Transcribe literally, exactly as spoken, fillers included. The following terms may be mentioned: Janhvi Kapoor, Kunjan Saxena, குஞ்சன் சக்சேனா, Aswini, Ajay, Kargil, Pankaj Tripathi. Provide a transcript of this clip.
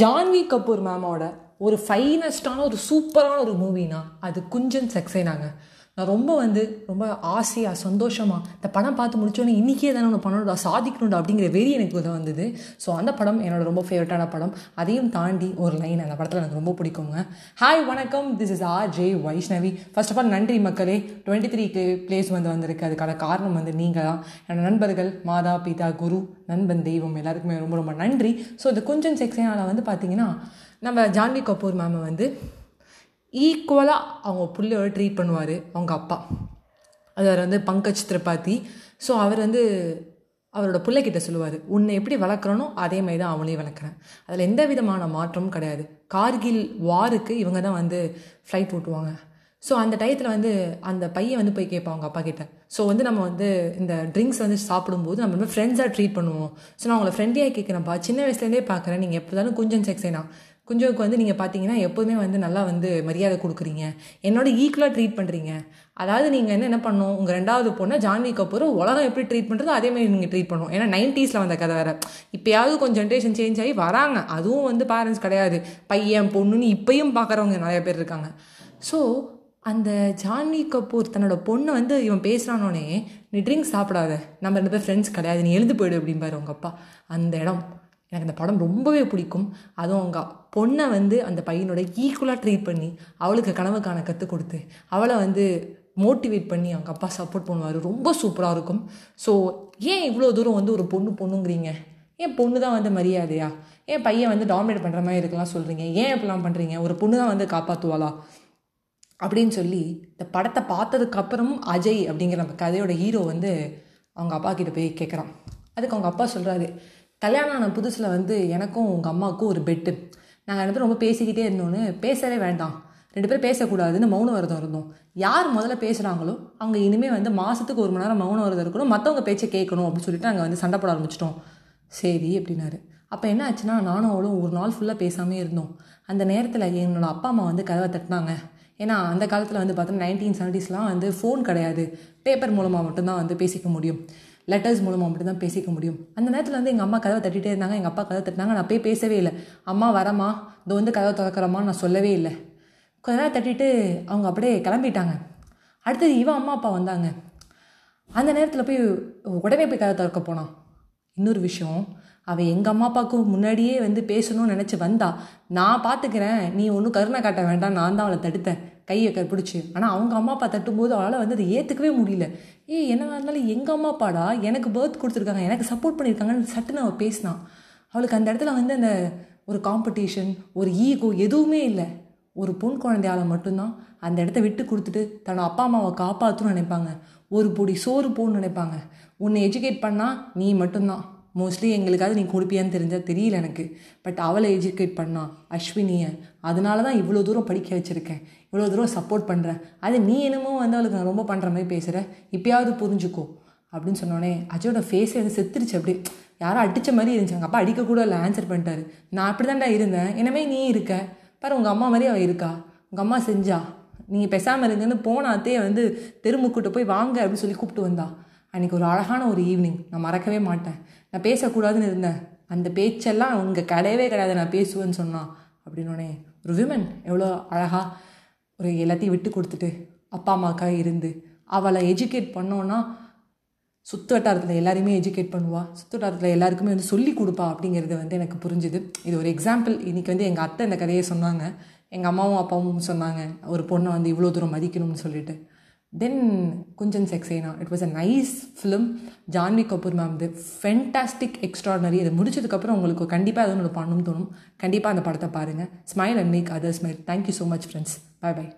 ஜான்வி கபூர் மேமோட ஒரு ஃபைனஸ்டான ஒரு சூப்பரான ஒரு மூவினா அது குஞ்சன் சக்சேனாங்க. நான் ரொம்ப வந்து ரொம்ப ஆசையாக சந்தோஷமாக இந்த படம் பார்த்து முடித்தோன்னே இன்றைக்கே தானே ஒன்று பண்ணணும்டா சாதிக்கணும்டா அப்படிங்கிற வெறி எனக்கு இதை வந்தது. ஸோ அந்த படம் என்னோடய ரொம்ப ஃபேவரட்டான படம். அதையும் தாண்டி ஒரு லைன் அந்த படத்தில் எனக்கு ரொம்ப பிடிக்குங்க. ஹாய் வணக்கம், this is RJ Vaishnavi. First of all நன்றி மக்களே. டுவெண்ட்டி த்ரீ பிளேஸ் வந்து வந்திருக்கு, அதுக்கான காரணம் வந்து நீங்கள் தான். என்னோடய நண்பர்கள் மாதா பிதா குரு நண்பன் தெய்வம் எல்லாருக்குமே ரொம்ப ரொம்ப நன்றி. ஸோ இந்த குஞ்சன் சக்சேனாவில் வந்து பார்த்திங்கன்னா நம்ம ஜான்வி கபூர் மேமை வந்து ஈக்குவலாக அவங்க பிள்ளையோட ட்ரீட் பண்ணுவார் அவங்க அப்பா, அவர் வந்து பங்கஜ் திரிபாதி. ஸோ அவர் வந்து அவரோட பிள்ளைகிட்ட சொல்லுவார், உன்னை எப்படி வளர்க்குறனோ அதே மாதிரி தான் அவளையும் வளர்க்குறேன், அதில் எந்த விதமான மாற்றமும் கிடையாது. கார்கில் வாருக்கு இவங்க தான் வந்து ஃப்ளைட் ஓட்டுவாங்க. ஸோ அந்த டயத்தில் வந்து அந்த பையன் வந்து போய் கேட்பான் அவங்க அப்பா கிட்ட, ஸோ வந்து நம்ம வந்து இந்த ட்ரிங்க்ஸ் வந்து சாப்பிடும்போது நம்ம வந்து ஃப்ரெண்ட்ஸாக ட்ரீட் பண்ணுவோம். ஸோ நான் உங்களை ஃப்ரெண்ட்லியாக கேட்குறேன்ப்பா, சின்ன வயசுலேருந்தே பார்க்குறேன், நீங்கள் எப்போதாலும் குஞ்சன் சக்சேனா குஞ்சுவுக்கு வந்து நீங்கள் பார்த்தீங்கன்னா எப்போதுமே வந்து நல்லா வந்து மரியாதை கொடுக்குறீங்க, என்னோட ஈக்குவலாக ட்ரீட் பண்ணுறீங்க. அதாவது நீங்கள் என்ன என்ன பண்ணணும், உங்கள் ரெண்டாவது பொண்ணை ஜான்வி கபூர் உலகம் எப்படி ட்ரீட் பண்ணுறதோ அதேமாதிரி நீங்கள் ட்ரீட் பண்ணணும். ஏன்னா நைன்டீஸில் வந்த கதை வேறு, இப்போயாவது கொஞ்சம் ஜென்ரேஷன் சேஞ்ச் ஆகி வராங்க, அதுவும் வந்து பேரண்ட்ஸ் கிடையாது பையன் பொண்ணுன்னு இப்போயும் பார்க்குறவங்க நிறையா பேர் இருக்காங்க. ஸோ அந்த ஜான்வி கபூர் தன்னோட பொண்ணை வந்து இவன் பேசுகிறானோனே, நீ ட்ரிங்க்ஸ் சாப்பிடாத, நம்ம ரெண்டு பேர் ஃப்ரெண்ட்ஸ் கிடையாது, நீ எழுந்து போய்டு அப்படிம்பாரு அவங்க அப்பா. அந்த இடம் எனக்கு அந்த படம் ரொம்பவே பிடிக்கும். அதுவும் அவங்க பொண்ணை வந்து அந்த பையனோட ஈக்குவலாக ட்ரீட் பண்ணி அவளுக்கு கனவுக்கான கற்றுக் கொடுத்து அவளை வந்து மோட்டிவேட் பண்ணி அவங்க அப்பா சப்போர்ட் பண்ணுவார். ரொம்ப சூப்பராக இருக்கும். ஸோ ஏன் இவ்வளோ தூரம் வந்து ஒரு பொண்ணு பொண்ணுங்கிறீங்க, ஏன் பொண்ணு தான் வந்து மரியாதையா, ஏன் பையன் வந்து டாமினேட் பண்ணுற மாதிரி இருக்கலாம் சொல்கிறீங்க, ஏன் இப்படிலாம் பண்ணுறீங்க, ஒரு பொண்ணு தான் வந்து காப்பாற்றுவாளா அப்படின்னு சொல்லி இந்த படத்தை பார்த்ததுக்கப்புறம் அஜய் அப்படிங்கிற நம்ம கதையோட ஹீரோ வந்து அவங்க அப்பா கிட்ட போய் கேட்குறான். அதுக்கு அவங்க அப்பா சொல்கிறாரு, கல்யாணம் ஆன புதுசில் வந்து எனக்கும் உங்கள் அம்மாவுக்கும் ஒரு பெட்டு, நாங்கள் ரெண்டு பேரும் ரொம்ப பேசிக்கிட்டே இருந்தோன்னு பேசவே வேண்டாம், ரெண்டு பேரும் பேசக்கூடாதுன்னு மௌன விரதம் இருந்தோம். யார் முதல்ல பேசுகிறாங்களோ அவங்க இனிமேல் வந்து மாதத்துக்கு ஒரு மணி நேரம் மௌன விரதம் இருக்கணும், மற்றவங்க பேச்சை கேட்கணும் அப்படின்னு சொல்லிட்டு நாங்கள் வந்து சண்டை போட ஆரம்பிச்சிட்டோம். சரி அப்படின்னாரு. அப்போ என்ன ஆச்சுன்னா, நானும் அவளும் ஒரு நாள் ஃபுல்லாக பேசாமே இருந்தோம். அந்த நேரத்தில் என்னோடய அப்பா அம்மா வந்து கதவை தட்டினாங்க. ஏன்னா அந்த காலத்தில் வந்து பார்த்தோன்னா நைன்டீன் செவன்டீஸ்லாம் வந்து ஃபோன் கிடையாது, பேப்பர் மூலமாக மட்டும்தான் வந்து பேசிக்க முடியும், லெட்டர்ஸ் மூலமாக மட்டும்தான் பேசிக்க முடியும். அந்த நேரத்தில் வந்து எங்கள் அம்மா கதவை தட்டிகிட்டே இருந்தாங்க, எங்கள் அப்பா கதவை தட்டினாங்க, நான் போய் பேசவே இல்லை. அம்மா வரமா இந்த வந்து கதவை திறக்கிறம்மா நான் சொல்லவே இல்லை. கதவை தட்டிட்டு அவங்க அப்படியே கிளம்பிட்டாங்க. அடுத்தது இவன் அம்மா அப்பா வந்தாங்க. அந்த நேரத்தில் போய் உடனே போய் கதவை திறக்க போனான். இன்னொரு விஷயம், அவள் எங்கள் அம்மா அப்பாவுக்கும் முன்னாடியே வந்து பேசணும்னு நினச்சி வந்தா, நான் பார்த்துக்கிறேன் நீ ஒன்றும் கருணை காட்ட வேண்டாம், நான் தான் அவளை தடுத்தேன் கையை கற்பிடிச்சு. ஆனால் அவங்க அம்மா அப்பா தட்டும்போது அவளால் வந்து அதை ஏற்றுக்கவே முடியல. ஏ என்னவா இருந்தாலும் எங்கள் அம்மா அப்பாடா எனக்கு பர்த் கொடுத்துருக்காங்க, எனக்கு சப்போர்ட் பண்ணியிருக்காங்கன்னு சட்டுன்னு அவள் பேசினான். அவளுக்கு அந்த இடத்துல வந்து அந்த ஒரு காம்படிஷன் ஒரு ஈகோ எதுவுமே இல்லை, ஒரு பொன் குழந்தையால் மட்டும்தான் அந்த இடத்த விட்டு கொடுத்துட்டு தன்னோட அப்பா அம்மாவை காப்பாற்றணும்னு நினைப்பாங்க, ஒரு பொடி சோறு போன்னு நினைப்பாங்க. உன்னை எஜுகேட் பண்ணால் நீ மட்டும்தான், மோஸ்ட்லி எங்களுக்காவது நீ கொடுப்பியான்னு தெரிஞ்சால் தெரியல எனக்கு, பட் அவளை எஜுகேட் பண்ணான் அஸ்வினியை, அதனால தான் இவ்வளோ தூரம் படிக்க வச்சுருக்கேன், இவ்வளோ தூரம் சப்போர்ட் பண்ணுறேன், அது நீ என்னமோ வந்து அவளுக்கு நான் ரொம்ப பண்ணுற மாதிரி பேசுகிற, இப்போயாவது புரிஞ்சுக்கோ அப்படின்னு சொன்னோடனே அஜயோட ஃபேஸே வந்து செத்துருச்சு. அப்படி யாரோ அடித்த மாதிரி இருந்துச்சு. அவங்க அப்பா அடிக்கக்கூட இல்லை, ஆன்சர் பண்ணிட்டாரு, நான் அப்படி தான்டா இருந்தேன், என்னமே நீ இருக்க பாரு, உங்கள் அம்மா மாதிரி அவள் இருக்கா, உங்கள் அம்மா செஞ்சா, நீங்கள் பெசாமல் இருங்கன்னு போனாத்தே வந்து தெருமுக்கிட்ட போய் வாங்க அப்படின்னு சொல்லி கூப்பிட்டு வந்தா. அன்றைக்கி ஒரு அழகான ஒரு ஈவினிங், நான் மறக்கவே மாட்டேன். நான் பேசக்கூடாதுன்னு இருந்தேன், அந்த பேச்செல்லாம் உங்கள் கிடையவே கிடையாது, நான் பேசுவேன்னு சொன்னான். அப்படின்னோடனே ஒரு விமன் எவ்வளோ அழகாக ஒரு எல்லாத்தையும் விட்டு கொடுத்துட்டு அப்பா அம்மாக்காக இருந்து அவளை எஜுகேட் பண்ணோன்னா சுற்று வட்டாரத்தில் எல்லாரையுமே எஜுகேட் பண்ணுவாள், சுற்று வட்டாரத்தில் எல்லாருக்குமே வந்து சொல்லிக் கொடுப்பா அப்படிங்கிறது வந்து எனக்கு புரிஞ்சுது. இது ஒரு எக்ஸாம்பிள். இன்றைக்கி வந்து எங்கள் அத்தை இந்த கதையை சொன்னாங்க, எங்கள் அம்மாவும் அப்பாவும் சொன்னாங்க ஒரு பொண்ணை வந்து இவ்வளோ தூரம் மதிக்கணும்னு சொல்லிட்டு. Then குஞ்சன் சக்சேனா, it was a nice film. Janhvi Kapoor ma'am the fantastic extraordinary. இதை முடிச்சதுக்கப்புறம் உங்களுக்கு கண்டிப்பாக அது ஒன்று பண்ணணும்னு தோணும். கண்டிப்பாக அந்த படத்தை பாருங்கள். Smile and make other smile. Thank you so much friends. Bye bye.